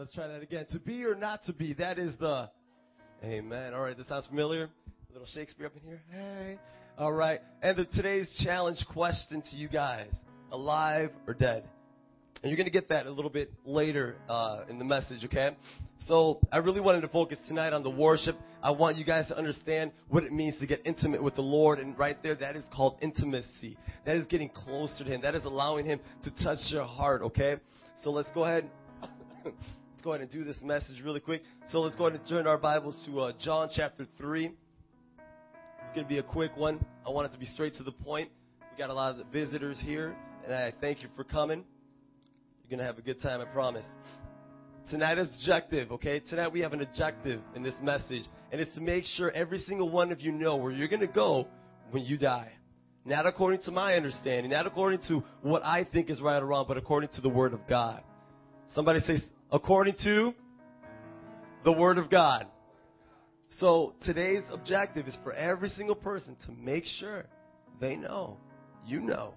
Let's try that again. To be or not to be, that is the amen. All right, that sounds familiar. A little Shakespeare up in here. Hey. All right. And today's challenge question to you guys, alive or dead? And you're going to get that a little bit later in the message, okay? So I really wanted to focus tonight on the worship. I want you guys to understand what it means to get intimate with the Lord. And right there, that is called intimacy. That is getting closer to Him. That is allowing Him to touch your heart, okay? So let's go ahead. Let's go ahead and do this message really quick. So let's go ahead and turn our Bibles to John chapter 3. It's going to be a quick one. I want it to be straight to the point. We got a lot of the visitors here, and I thank you for coming. You're going to have a good time, I promise. Tonight is objective, okay? Tonight we have an objective in this message, and it's to make sure every single one of you know where you're going to go when you die. Not according to my understanding, not according to what I think is right or wrong, but according to the Word of God. Somebody say, according to the Word of God. So today's objective is for every single person to make sure they know, you know,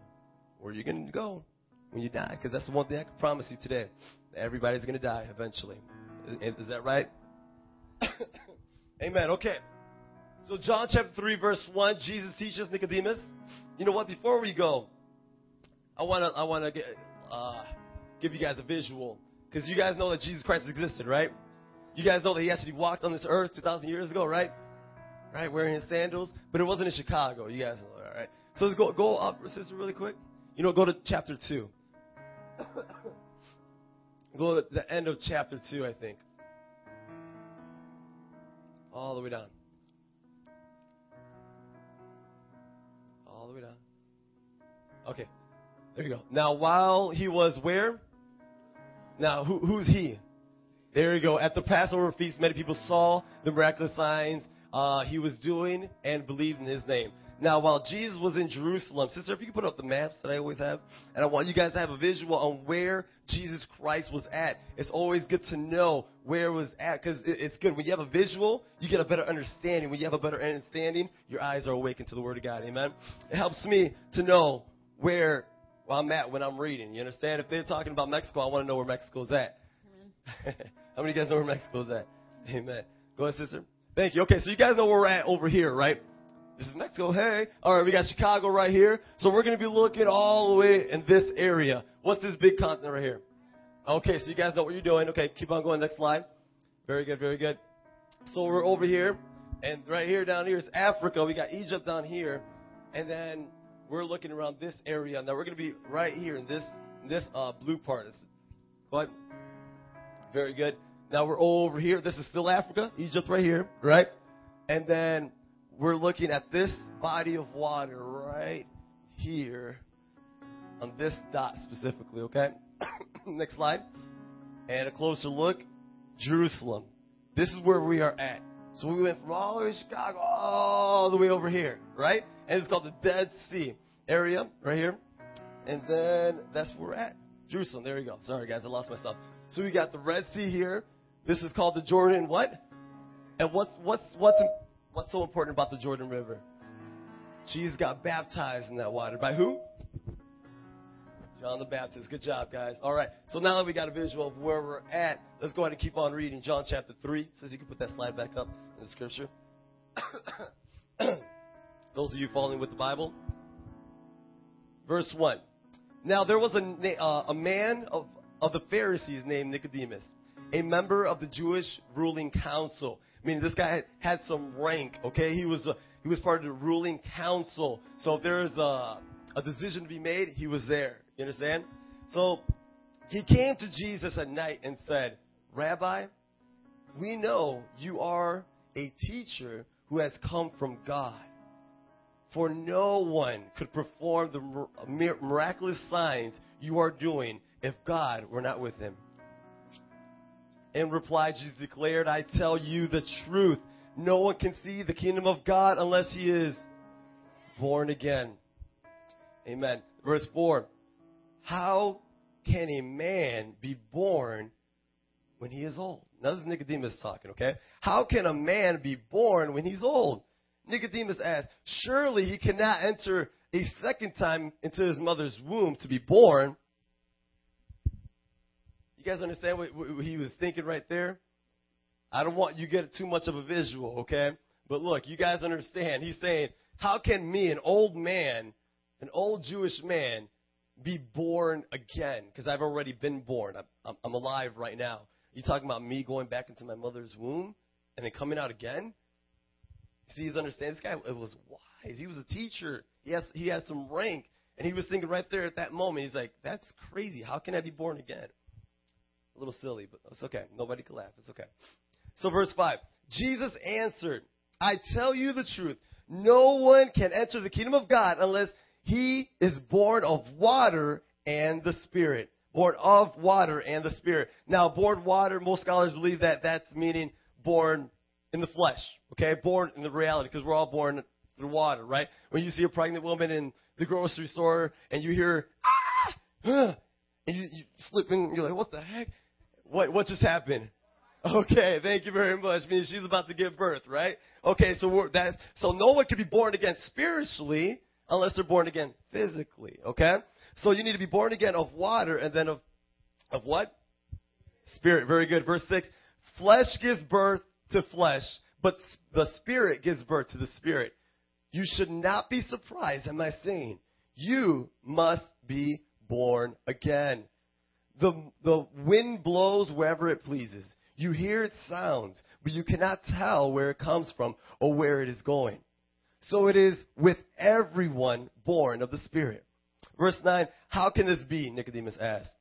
where you're going to go when you die. Because that's the one thing I can promise you today. Everybody's going to die eventually. Is that right? Amen. Okay. So John chapter 3, verse 1, Jesus teaches Nicodemus. You know what? Before we go, I want to give you guys a visual. Because you guys know that Jesus Christ existed, right? You guys know that He actually walked on this earth 2,000 years ago, right? Right, wearing His sandals. But it wasn't in Chicago. You guys know that, right? So let's go up, sister, really quick. You know, go to chapter 2. Go to the end of chapter 2, I think. All the way down. All the way down. Okay. There you go. Now, while He was where? Now, who's He? There you go. At the Passover feast, many people saw the miraculous signs He was doing and believed in His name. Now, while Jesus was in Jerusalem, sister, if you can put up the maps that I always have, and I want you guys to have a visual on where Jesus Christ was at. It's always good to know where it was at, because it's good. When you have a visual, you get a better understanding. When you have a better understanding, your eyes are awakened to the Word of God. Amen? It helps me to know where I'm at when I'm reading. You understand? If they're talking about Mexico, I want to know where Mexico's at. How many of you guys know where Mexico's at? Amen. Go ahead, sister. Thank you. Okay, so you guys know where we're at over here, right? This is Mexico. Hey. All right, we got Chicago right here. So we're going to be looking all the way in this area. What's this big continent right here? Okay, so you guys know what you're doing. Okay, keep on going. Next slide. Very good, very good. So we're over here, and right here down here is Africa. We got Egypt down here, and then we're looking around this area. Now, we're going to be right here in this blue part. Go ahead. Very good. Now, we're over here. This is still Africa, Egypt right here, right? And then we're looking at this body of water right here on this dot specifically, okay? Next slide. And a closer look, Jerusalem. This is where we are at. So we went from all the way to Chicago all the way over here, right? And it's called the Dead Sea area right here. And then that's where we're at. Jerusalem. There you go. Sorry, guys. I lost myself. So we got the Red Sea here. This is called the Jordan what? And what's so important about the Jordan River? Jesus got baptized in that water. By who? John the Baptist. Good job, guys. All right. So now that we got a visual of where we're at, let's go ahead and keep on reading John chapter 3. Says you can put that slide back up in the scripture. Those of you following with the Bible. Verse 1. Now there was a man of the Pharisees named Nicodemus, a member of the Jewish ruling council. I mean, this guy had some rank, okay? He was part of the ruling council. So if there was a decision to be made, he was there. You understand? So he came to Jesus at night and said, Rabbi, we know you are a teacher who has come from God. For no one could perform the miraculous signs you are doing if God were not with him. In reply, Jesus declared, I tell you the truth. No one can see the kingdom of God unless he is born again. Amen. Verse 4. How can a man be born when he is old? Now this is Nicodemus talking, okay? How can a man be born when he's old? Nicodemus asked, surely he cannot enter a second time into his mother's womb to be born. You guys understand what he was thinking right there? I don't want you to get too much of a visual, okay? But look, you guys understand. He's saying, how can me, an old man, an old Jewish man, be born again? Because I've already been born. I'm alive right now. You're talking about me going back into my mother's womb and then coming out again? See, he's understanding. This guy was wise. He was a teacher. He had some rank. And he was thinking right there at that moment. He's like, that's crazy. How can I be born again? A little silly, but it's okay. Nobody can laugh. It's okay. So verse 5, Jesus answered, I tell you the truth, no one can enter the kingdom of God unless he is born of water and the Spirit. Born of water and the Spirit. Now, born water, most scholars believe that that's meaning born in the flesh, okay? Born in the reality, because we're all born through water, right? When you see a pregnant woman in the grocery store and you hear, and you slipping, you're like, what the heck? What just happened? Okay, thank you very much. I mean, she's about to give birth, right? Okay, so no one can be born again spiritually unless they're born again physically, okay? So you need to be born again of water and then of what? Spirit. Very good. Verse 6, flesh gives birth to flesh, but the Spirit gives birth to the Spirit. You should not be surprised at my saying, you must be born again. The wind blows wherever it pleases. You hear its sounds, but you cannot tell where it comes from or where it is going. So it is with everyone born of the Spirit. Verse 9, how can this be? Nicodemus asked.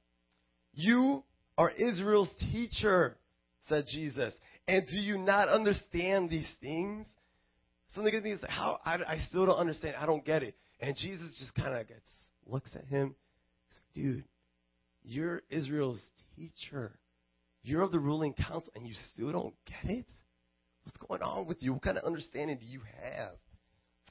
You are Israel's teacher, said Jesus. And do you not understand these things? So Nicodemus said, how? I still don't understand. I don't get it. And Jesus just kind of looks at him. He's like, dude, you're Israel's teacher. You're of the ruling council, and you still don't get it? What's going on with you? What kind of understanding do you have? Let's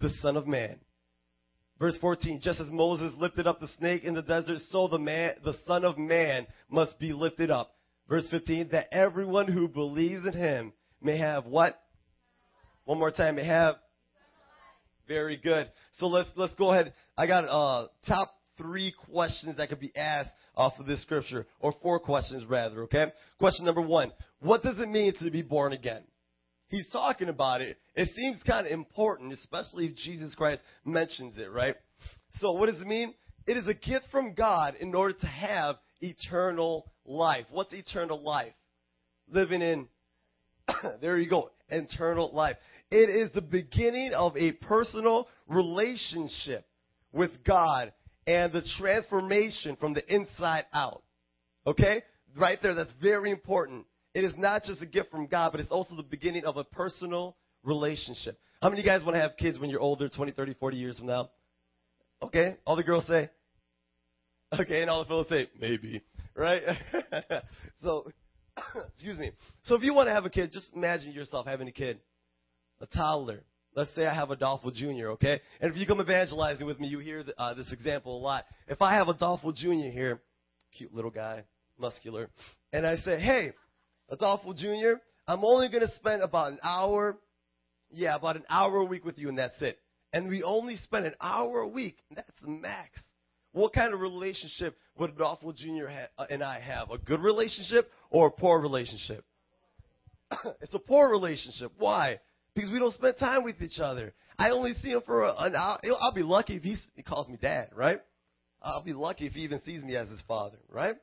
the Son of Man. Verse 14, just as Moses lifted up the snake in the desert, so the Son of Man must be lifted up. Verse 15, that everyone who believes in him may have what? One more time, may have? Very good. So let's go ahead. I got top 3 questions that could be asked off of this scripture, or 4 questions rather, okay? Question number 1, what does it mean to be born again? He's talking about it. It seems kind of important, especially if Jesus Christ mentions it, right? So what does it mean? It is a gift from God in order to have eternal life. What's eternal life? Living in, there you go, eternal life. It is the beginning of a personal relationship with God and the transformation from the inside out. Okay? Right there, that's very important. It is not just a gift from God, but it's also the beginning of a personal relationship. How many of you guys want to have kids when you're older, 20, 30, 40 years from now? Okay? All the girls say? Okay, and all the fellas say, maybe. Right? So, excuse me. So if you want to have a kid, just imagine yourself having a kid, a toddler. Let's say I have Adolfo Junior, okay? And if you come evangelizing with me, you hear this example a lot. If I have Adolfo Junior here, cute little guy, muscular, and I say, hey, Adolfo Junior, I'm only going to spend about an hour a week with you, and that's it. And we only spend an hour a week, and that's max. What kind of relationship would Adolfo Junior and I have? A good relationship or a poor relationship? It's a poor relationship. Why? Because we don't spend time with each other. I only see him for an hour. I'll be lucky if he calls me dad, right? I'll be lucky if he even sees me as his father, right?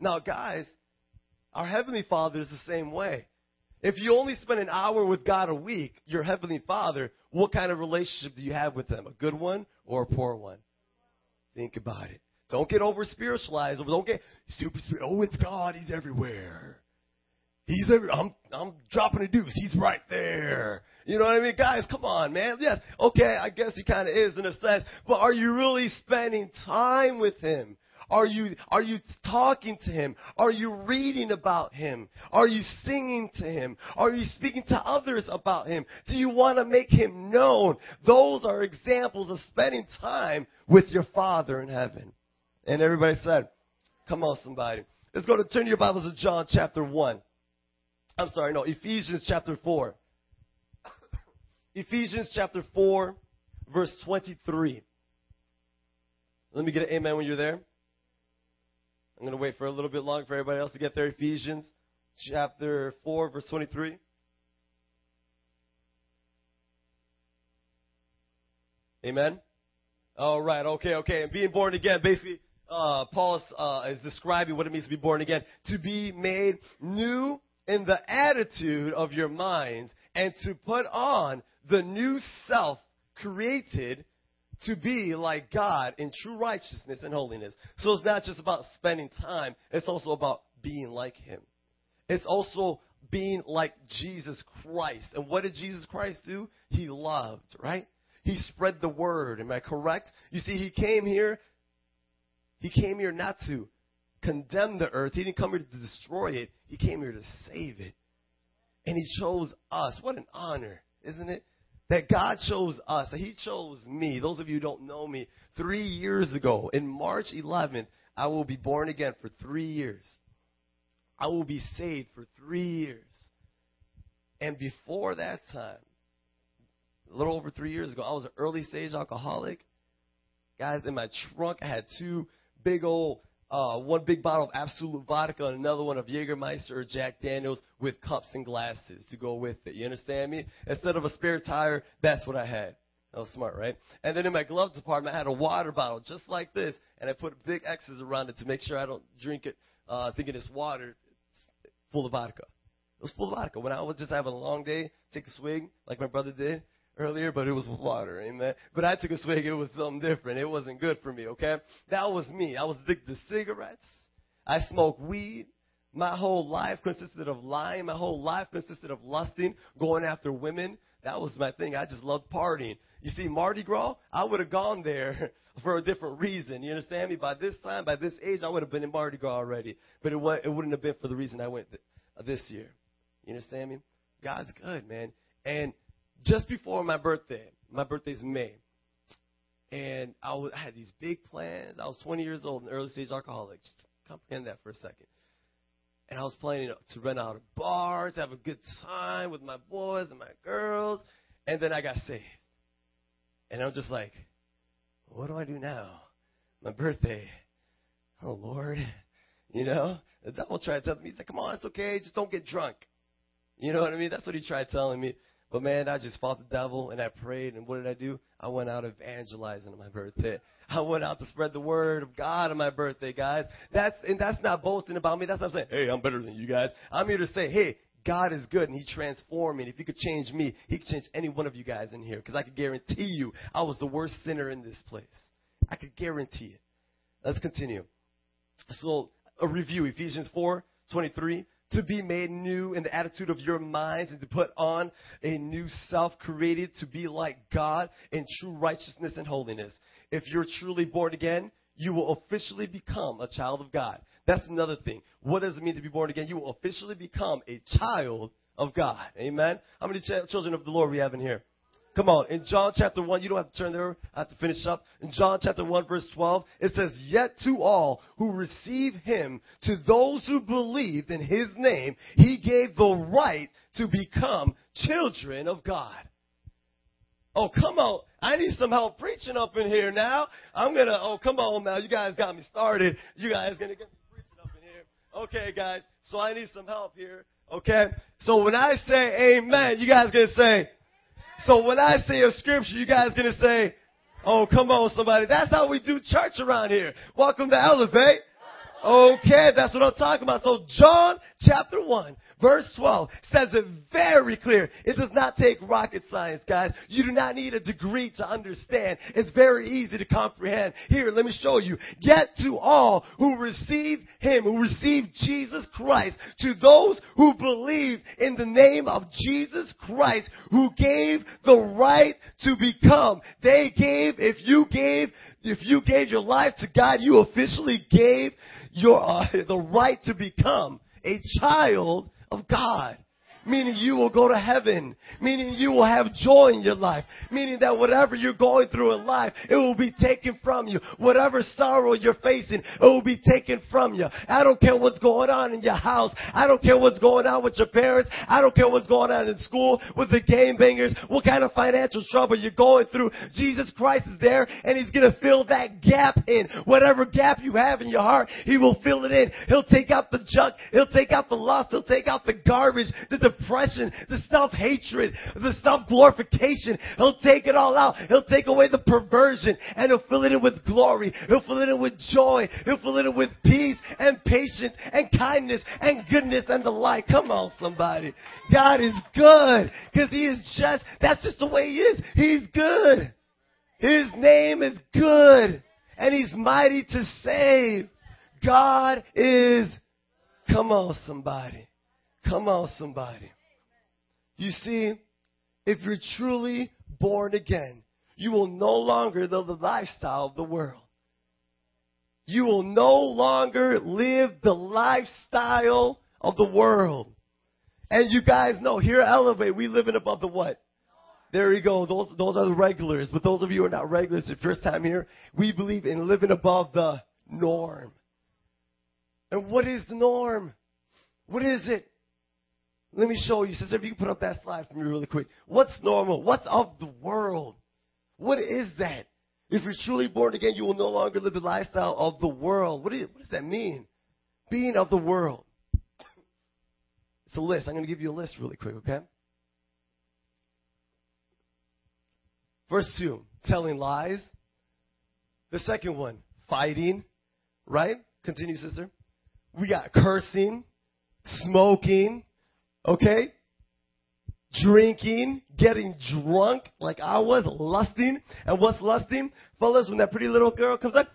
Now, guys, our Heavenly Father is the same way. If you only spend an hour with God a week, your Heavenly Father, what kind of relationship do you have with him? A good one or a poor one? Think about it. Don't get over-spiritualized. Don't get super spiritual. Oh, it's God. He's everywhere. I'm dropping a deuce. He's right there. You know what I mean? Guys, come on, man. Yes, okay, I guess he kind of is in a sense. But are you really spending time with him? Are you talking to him? Are you reading about him? Are you singing to him? Are you speaking to others about him? Do you want to make him known? Those are examples of spending time with your Father in heaven. And everybody said, come on, somebody. Let's go to turn your Bibles to John chapter 1. I'm sorry, no, Ephesians chapter 4. Ephesians chapter 4, verse 23. Let me get an amen when you're there. I'm going to wait for a little bit longer for everybody else to get there. Ephesians chapter 4, verse 23. Amen? All right, okay. And being born again, basically, Paul is describing what it means to be born again. To be made new in the attitude of your minds and to put on the new self created to be like God in true righteousness and holiness. So it's not just about spending time. It's also about being like him. It's also being like Jesus Christ. And what did Jesus Christ do? He loved, right? He spread the word. Am I correct? You see, he came here not to condemn the earth. He didn't come here to destroy it. He came here to save it. And he chose us. What an honor, isn't it? That God chose us. That he chose me. Those of you who don't know me, 3 years ago, in March 11th, I will be born again for 3 years. I will be saved for 3 years. And before that time, a little over 3 years ago, I was an early stage alcoholic. Guys, in my trunk, I had two big old, one big bottle of Absolut Vodka and another one of Jägermeister or Jack Daniels with cups and glasses to go with it. You understand me? Instead of a spare tire, that's what I had. That was smart, right? And then in my glove department, I had a water bottle just like this, and I put big X's around it to make sure I don't drink it thinking it's water. It's full of vodka. It was full of vodka. When I was just having a long day, take a swig like my brother did earlier, but it was water, amen. But I took a swig, it was something different. It wasn't good for me, okay? That was me. I was addicted to cigarettes. I smoked weed. My whole life consisted of lying. My whole life consisted of lusting, going after women. That was my thing. I just loved partying. You see, Mardi Gras, I would have gone there for a different reason. You understand me? By this time, by this age, I would have been in Mardi Gras already. But it wouldn't have been for the reason I went this year. You understand me? God's good, man. And just before my birthday's May, and I had these big plans. I was 20 years old, an early-stage alcoholic. Just comprehend that for a second. And I was planning to rent out a bar, to have a good time with my boys and my girls, and then I got saved. And I'm just like, what do I do now? My birthday. Oh, Lord. You know? The devil tried to tell me. He's like, come on, it's okay. Just don't get drunk. You know what I mean? That's what he tried telling me. But, man, I just fought the devil, and I prayed, and what did I do? I went out evangelizing on my birthday. I went out to spread the word of God on my birthday, guys. That's not boasting about me. That's not saying, hey, I'm better than you guys. I'm here to say, hey, God is good, and he transformed me. And if he could change me, he could change any one of you guys in here, because I can guarantee you I was the worst sinner in this place. I could guarantee it. Let's continue. So a review, Ephesians 4:23. To be made new in the attitude of your minds and to put on a new self created to be like God in true righteousness and holiness. If you're truly born again, you will officially become a child of God. That's another thing. What does it mean to be born again? You will officially become a child of God. Amen. How many children of the Lord we have in here? Come on. In John chapter 1, you don't have to turn there. I have to finish up. In John chapter 1, verse 12, it says, yet to all who receive him, to those who believed in his name, he gave the right to become children of God. Oh, come on. I need some help preaching up in here now. Oh, come on now. You guys got me started. You guys going to get me preaching up in here. Okay, guys. So I need some help here. Okay. So when I say amen, you guys going to say, so when I say a scripture, you guys going to say, oh, come on, somebody. That's how we do church around here. Welcome to Elevate. Okay, that's what I'm talking about. So John chapter 1, verse 12, says it very clear. It does not take rocket science, guys. You do not need a degree to understand. It's very easy to comprehend. Here, let me show you. Yet to all who received him, who received Jesus Christ, to those who believed in the name of Jesus Christ, who gave the right to become. They gave, if you gave your life to God, you officially gave your the right to become a child of God, meaning you will go to heaven, meaning you will have joy in your life, meaning that whatever you're going through in life, it will be taken from you. Whatever sorrow you're facing, it will be taken from you. I don't care what's going on in your house. I don't care what's going on with your parents. I don't care what's going on in school with the game bangers, what kind of financial trouble you're going through. Jesus Christ is there, and he's going to fill that gap in. Whatever gap you have in your heart, he will fill it in. He'll take out the junk. He'll take out the lust. He'll take out the garbage, the depression, the self-hatred, the self-glorification. He'll take it all out. He'll take away the perversion, and he'll fill it in with glory. He'll fill it in with joy. He'll fill it in with peace and patience and kindness and goodness and the like. Come on, somebody. God is good, because he is just. That's just the way he is. He's good. His name is good, and he's mighty to save. God is. Come on, somebody. Come on, somebody. You see, if you're truly born again, you will no longer live the lifestyle of the world. You will no longer live the lifestyle of the world. And you guys know, here at Elevate, we live in above the what? There you go. Those are the regulars. But those of you who are not regulars, your first time here, we believe in living above the norm. And what is the norm? What is it? Let me show you. Sister, if you can put up that slide for me really quick. What's normal? What's of the world? What is that? If you're truly born again, you will no longer live the lifestyle of the world. What does that mean? Being of the world. It's a list. I'm going to give you a list really quick, okay? Verse 2, telling lies. The second one, fighting, right? Continue, sister. We got cursing, smoking. Okay, drinking, getting drunk like I was, lusting. And what's lusting? Fellas, when that pretty little girl comes up,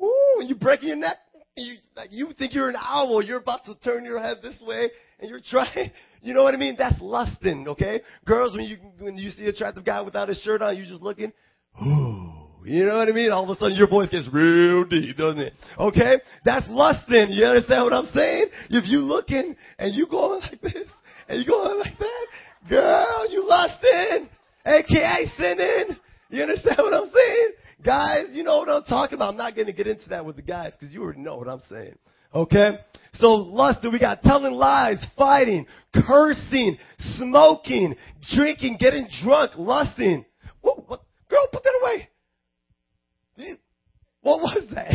ooh, and you breaking your neck, you think you're an owl. You're about to turn your head this way, and you're trying. You know what I mean? That's lusting, okay? Girls, when you see an attractive guy without his shirt on, you're just looking, ooh. You know what I mean? All of a sudden, your voice gets real deep, doesn't it? Okay? That's lusting. You understand what I'm saying? If you looking and you going like this and you going like that, girl, you lusting, a.k.a. sinning. You understand what I'm saying? Guys, you know what I'm talking about. I'm not going to get into that with the guys because you already know what I'm saying. Okay? So lusting, we got telling lies, fighting, cursing, smoking, drinking, getting drunk, lusting. Whoa, what? Girl, put that away. What was that?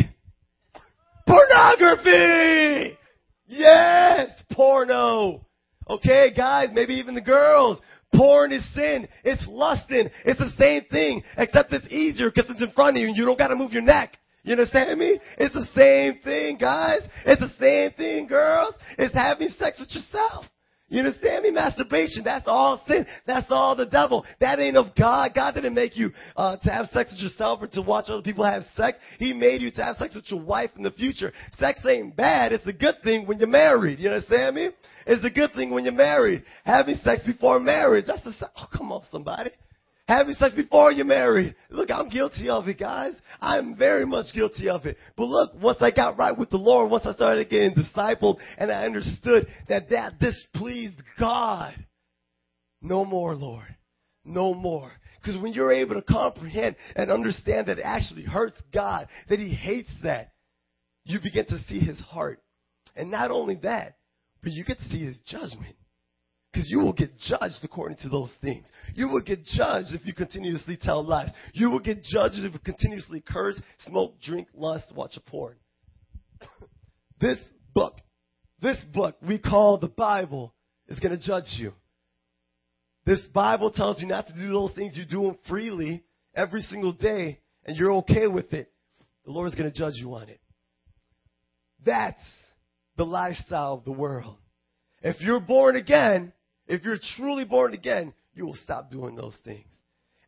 Pornography! Yes, porno. Okay, guys, maybe even the girls. Porn is sin. It's lusting. It's the same thing, except it's easier because it's in front of you and you don't got to move your neck. You understand me? It's the same thing, guys. It's the same thing, girls. It's having sex with yourself. You understand me? Masturbation, that's all sin. That's all the devil. That ain't of God. God didn't make you to have sex with yourself or to watch other people have sex. He made you to have sex with your wife in the future. Sex ain't bad. It's a good thing when you're married. You understand me? It's a good thing when you're married. Having sex before marriage, that's the... Oh, come on, somebody. Having sex before you're married. Look, I'm guilty of it, guys. I'm very much guilty of it. But look, once I got right with the Lord, once I started getting discipled, and I understood that displeased God. No more, Lord. No more. Because when you're able to comprehend and understand that it actually hurts God, that he hates that, you begin to see his heart. And not only that, but you get to see his judgment. Because you will get judged according to those things. You will get judged if you continuously tell lies. You will get judged if you continuously curse, smoke, drink, lust, watch a porn. This book we call the Bible is going to judge you. This Bible tells you not to do those things. You do them freely every single day, and you're okay with it. The Lord is going to judge you on it. That's the lifestyle of the world. If you're born again, if you're truly born again, you will stop doing those things.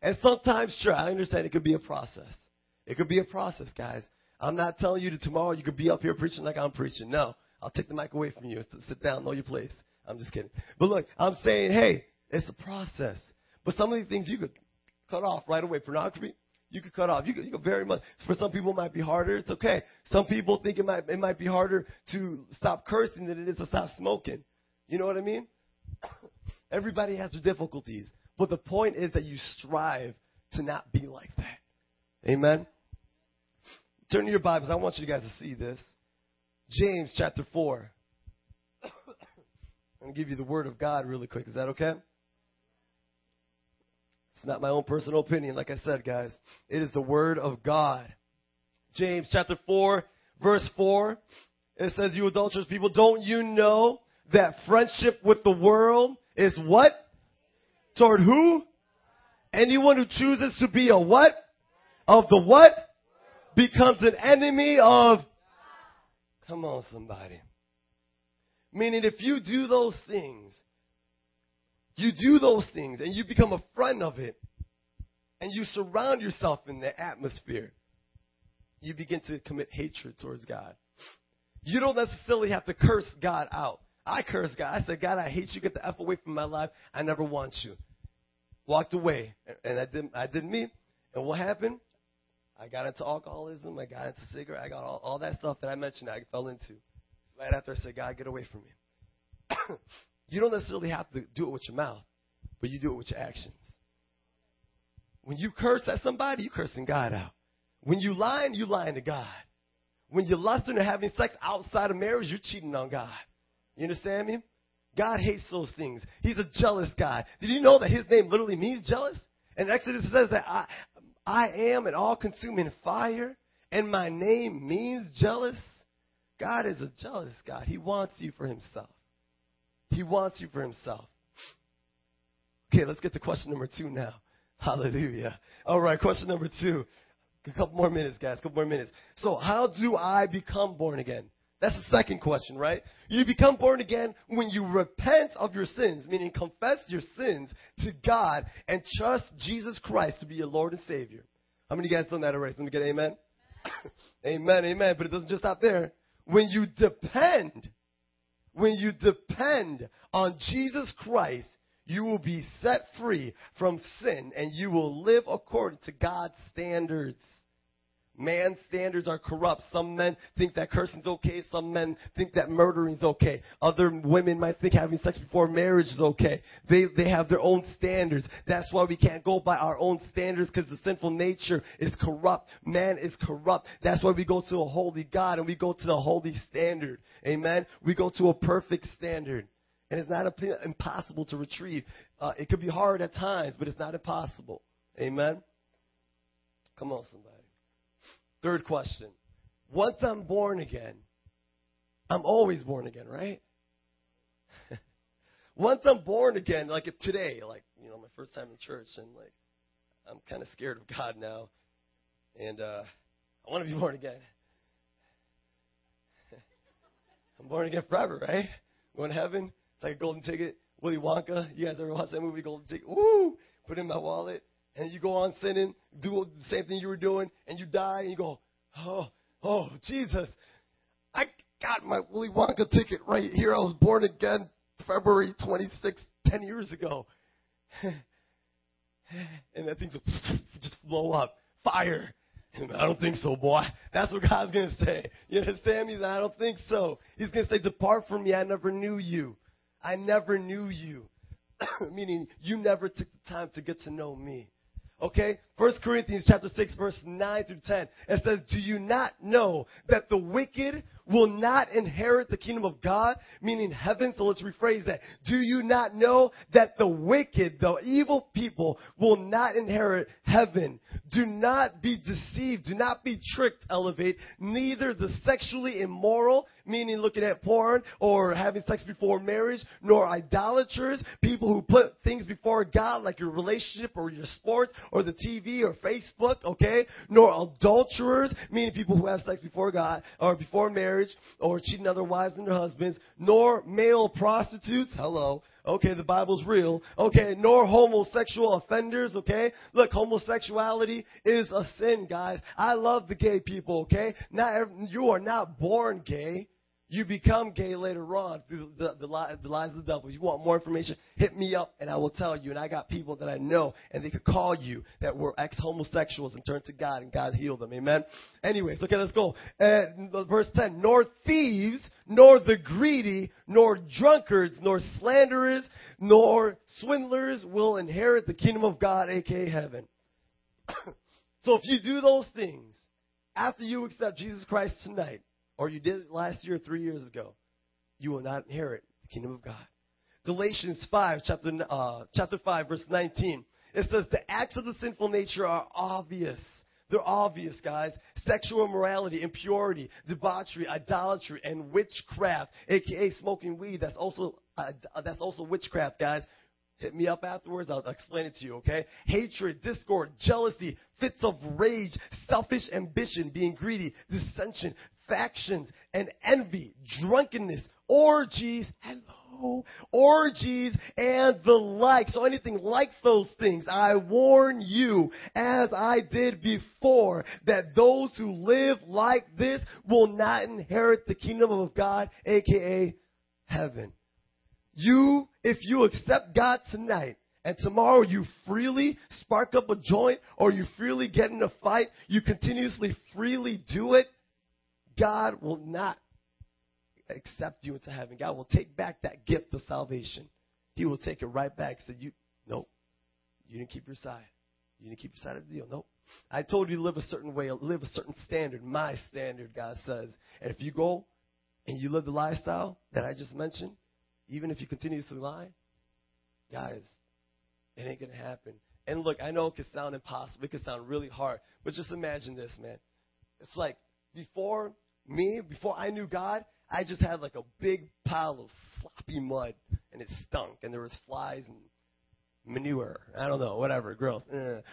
And sometimes, sure, I understand it could be a process. It could be a process, guys. I'm not telling you that tomorrow you could be up here preaching like I'm preaching. No, I'll take the mic away from you. Sit down, know your place. I'm just kidding. But look, I'm saying, hey, it's a process. But some of these things you could cut off right away. Pornography, you could cut off. You could very much. For some people, it might be harder. It's okay. Some people think it might be harder to stop cursing than it is to stop smoking. You know what I mean? Everybody has their difficulties. But the point is that you strive to not be like that. Amen? Turn to your Bibles. I want you guys to see this. James chapter 4. I'm going to give you the word of God really quick. Is that okay? It's not my own personal opinion, like I said, guys. It is the word of God. James chapter 4, verse 4. It says, you adulterous people, don't you know that friendship with the world is what? Toward who? Anyone who chooses to be a what? Of the what? Becomes an enemy of. Come on, somebody. Meaning if you do those things, and you become a friend of it, and you surround yourself in the atmosphere, you begin to commit hatred towards God. You don't necessarily have to curse God out. I cursed God. I said, God, I hate you. Get the F away from my life. I never want you. Walked away. And I did me. And what happened? I got into alcoholism. I got into cigarette. I got all that stuff that I mentioned I fell into. Right after I said, God, get away from me. You don't necessarily have to do it with your mouth, but you do it with your actions. When you curse at somebody, you're cursing God out. When you're lying to God. When you're lusting or having sex outside of marriage, you're cheating on God. You understand me? God hates those things. He's a jealous God. Did you know that his name literally means jealous? And Exodus says that I am an all-consuming fire, and my name means jealous. God is a jealous God. He wants you for himself. Okay, let's get to question number 2 now. Hallelujah. All right, question number 2. A couple more minutes, guys, So how do I become born again? That's the second question, right? You become born again when you repent of your sins, meaning confess your sins to God and trust Jesus Christ to be your Lord and Savior. How many of you guys done that already? Let me get an amen. Amen. But it doesn't just stop there. When you depend on Jesus Christ, you will be set free from sin and you will live according to God's standards. Man's standards are corrupt. Some men think that cursing's okay. Some men think that murdering's okay. Other women might think having sex before marriage is okay. They have their own standards. That's why we can't go by our own standards, because the sinful nature is corrupt. Man is corrupt. That's why we go to a holy God and we go to the holy standard. Amen? We go to a perfect standard. And it's not impossible to retrieve. It could be hard at times, but it's not impossible. Amen? Come on, somebody. Third question. Once I'm born again, I'm always born again, right? Once I'm born again, like if today, like, you know, my first time in church and like I'm kind of scared of God now and I want to be born again. I'm born again forever, right? Going to heaven. It's like a golden ticket. Willy Wonka. You guys ever watch that movie, Golden Ticket? Woo! Put it in my wallet. And you go on sinning, do the same thing you were doing, and you die, and you go, oh, Jesus, I got my Willy Wonka ticket right here. I was born again February 26, 10 years ago. And that thing's just blow up. Fire. And I don't think so, boy. That's what God's going to say. You understand me? I don't think so. He's going to say, depart from me. I never knew you. Meaning you never took the time to get to know me. Okay, 1 Corinthians chapter 6, verse 9 through 10, it says, do you not know that the wicked will not inherit the kingdom of God? Meaning heaven, so let's rephrase that. Do you not know that the wicked, the evil people, will not inherit heaven? Do not be deceived. Do not be tricked, Elevate. Neither the sexually immoral, meaning looking at porn or having sex before marriage, nor idolaters, people who put things before God like your relationship or your sports or the TV or Facebook, okay? Nor adulterers, meaning people who have sex before God or before marriage or cheating other wives and their husbands, nor male prostitutes, hello, okay, the Bible's real, okay, nor homosexual offenders, okay? Look, homosexuality is a sin, guys. I love the gay people, okay? You are not born gay. You become gay later on through the lies of the devil. If you want more information, hit me up and I will tell you. And I got people that I know and they could call you that were ex-homosexuals and turned to God and God healed them. Amen. Anyways, okay, let's go. Verse 10, nor thieves, nor the greedy, nor drunkards, nor slanderers, nor swindlers will inherit the kingdom of God, a.k.a. heaven. So if you do those things after you accept Jesus Christ tonight, or you did it last year, 3 years ago, you will not inherit the kingdom of God. Galatians 5, chapter 5, verse 19. It says, the acts of the sinful nature are obvious. They're obvious, guys. Sexual immorality, impurity, debauchery, idolatry, and witchcraft, a.k.a. smoking weed. That's also witchcraft, guys. Hit me up afterwards. I'll explain it to you, okay? Hatred, discord, jealousy, fits of rage, selfish ambition, being greedy, dissension, factions, and envy, drunkenness, orgies, and the like. So anything like those things, I warn you, as I did before, that those who live like this will not inherit the kingdom of God, a.k.a. heaven. If you accept God tonight, and tomorrow you freely spark up a joint, or you freely get in a fight, you continuously freely do it, God will not accept you into heaven. God will take back that gift of salvation. He will take it right back. Say, nope, you didn't keep your side. You didn't keep your side of the deal. Nope. I told you to live a certain way, live a certain standard. My standard, God says. And if you go and you live the lifestyle that I just mentioned, even if you continuously lie, guys, it ain't going to happen. And look, I know it could sound impossible. It could sound really hard. But just imagine this, man. It's like before I knew God, I just had like a big pile of sloppy mud, and it stunk, and there was flies and manure. I don't know, whatever, gross.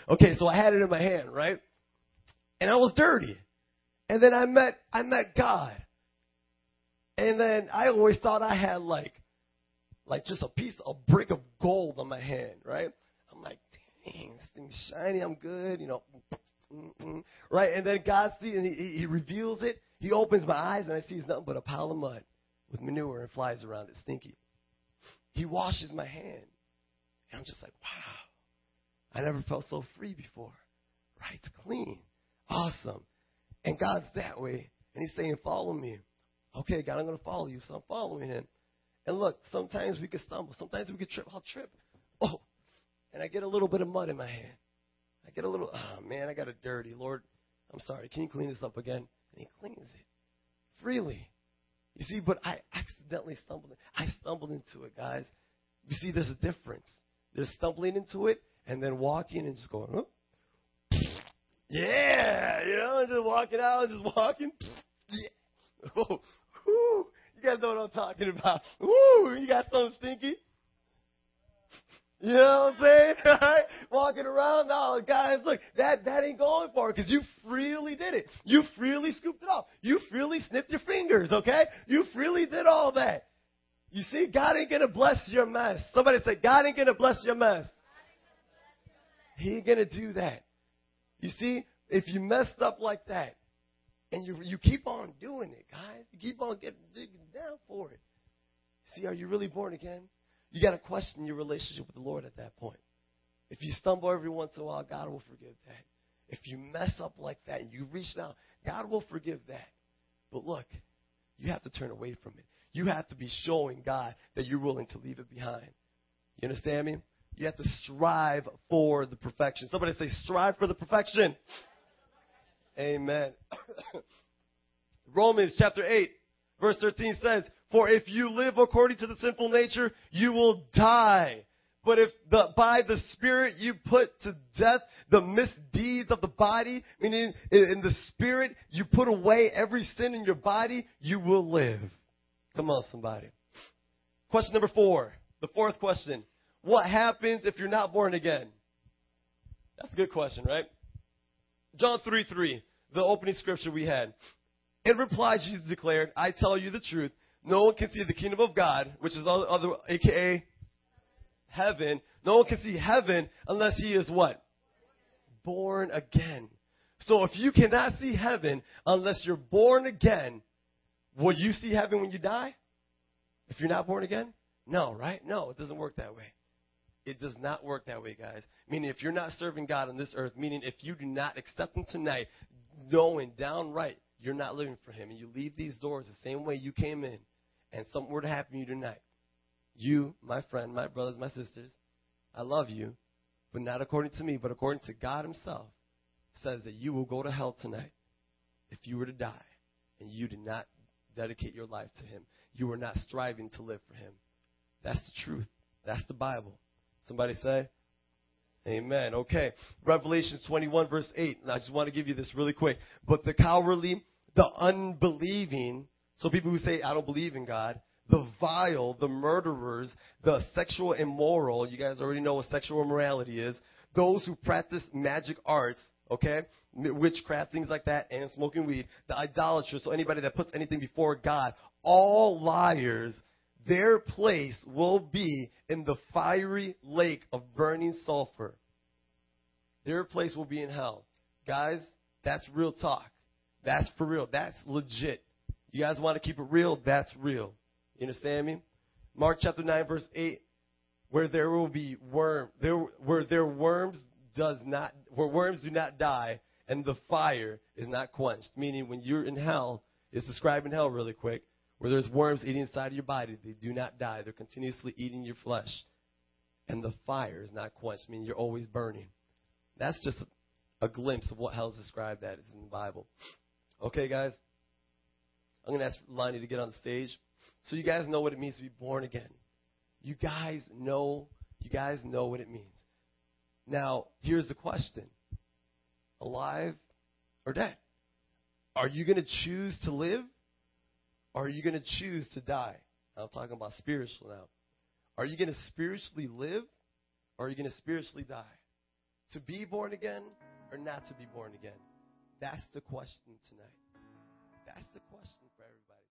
Okay, so I had it in my hand, right? And I was dirty. And then I met God. And then I always thought I had like just a brick of gold on my hand, right? I'm like, dang, this thing's shiny, I'm good, you know. Mm-mm. Right, and then God sees and he reveals it. He opens my eyes and I see it's nothing but a pile of mud with manure and flies around it, stinky. He washes my hand, and I'm just like, wow, I never felt so free before. Right, it's clean, awesome, and God's that way, and He's saying, "Follow me." Okay, God, I'm going to follow you, so I'm following Him. And look, sometimes we could stumble, sometimes we could trip. I'll trip, oh, and I get a little bit of mud in my hand. I get a little, oh, man, I got it dirty. Lord, I'm sorry. Can you clean this up again? And He cleans it freely. You see, but I accidentally stumbled. I stumbled into it, guys. You see, there's a difference. There's stumbling into it and then walking and just going, huh? Yeah, you know, and just walking out and just walking. Yeah. Oh, whoo, you guys know what I'm talking about. Woo, you got something stinky? You know what I'm saying? All right? Walking around, now, guys, look, that ain't going for it because you freely did it. You freely scooped it off. You freely snipped your fingers, okay? You freely did all that. You see, God ain't going to bless your mess. Somebody say, God ain't going to bless your mess. He ain't going to do that. You see, if you messed up like that and you keep on doing it, guys, you keep on digging down for it. See, are you really born again? You got to question your relationship with the Lord at that point. If you stumble every once in a while, God will forgive that. If you mess up like that and you reach down, God will forgive that. But look, you have to turn away from it. You have to be showing God that you're willing to leave it behind. You understand me? You have to strive for the perfection. Somebody say, strive for the perfection. Amen. Romans chapter 8, verse 13 says, for if you live according to the sinful nature, you will die. But if by the Spirit you put to death the misdeeds of the body, meaning in the Spirit you put away every sin in your body, you will live. Come on, somebody. Question number 4, the fourth question. What happens if you're not born again? That's a good question, right? John 3:3, the opening scripture we had. In reply, Jesus declared, I tell you the truth, no one can see the kingdom of God, which is other, a.k.a. heaven. No one can see heaven unless he is what? Born again. So if you cannot see heaven unless you're born again, will you see heaven when you die? If you're not born again? No, right? No, it doesn't work that way. It does not work that way, guys. Meaning if you're not serving God on this earth, meaning if you do not accept him tonight, knowing downright you're not living for him, and you leave these doors the same way you came in, and something were to happen to you tonight, you, my friend, my brothers, my sisters, I love you, but not according to me, but according to God himself, says that you will go to hell tonight if you were to die and you did not dedicate your life to him. You were not striving to live for him. That's the truth. That's the Bible. Somebody say, amen. Okay. Revelation 21, verse 8. And I just want to give you this really quick. But the cowardly, the unbelieving, so people who say, I don't believe in God, the vile, the murderers, the sexual immoral, you guys already know what sexual immorality is, those who practice magic arts, okay, witchcraft, things like that, and smoking weed, the idolaters, so anybody that puts anything before God, all liars, their place will be in the fiery lake of burning sulfur. Their place will be in hell. Guys, that's real talk. That's for real. That's legit. You guys want to keep it real? That's real. You understand me? Mark chapter 9, verse 8, where there will be worms do not die and the fire is not quenched. Meaning when you're in hell, it's describing hell really quick, where there's worms eating inside of your body. They do not die. They're continuously eating your flesh. And the fire is not quenched, meaning you're always burning. That's just a glimpse of what hell is described as in the Bible. Okay, guys? I'm going to ask Lonnie to get on the stage. So you guys know what it means to be born again. You guys know what it means. Now, here's the question. Alive or dead? Are you going to choose to live? Or are you going to choose to die? I'm talking about spiritual now. Are you going to spiritually live? Or are you going to spiritually die? To be born again or not to be born again? That's the question tonight. That's the question for everybody.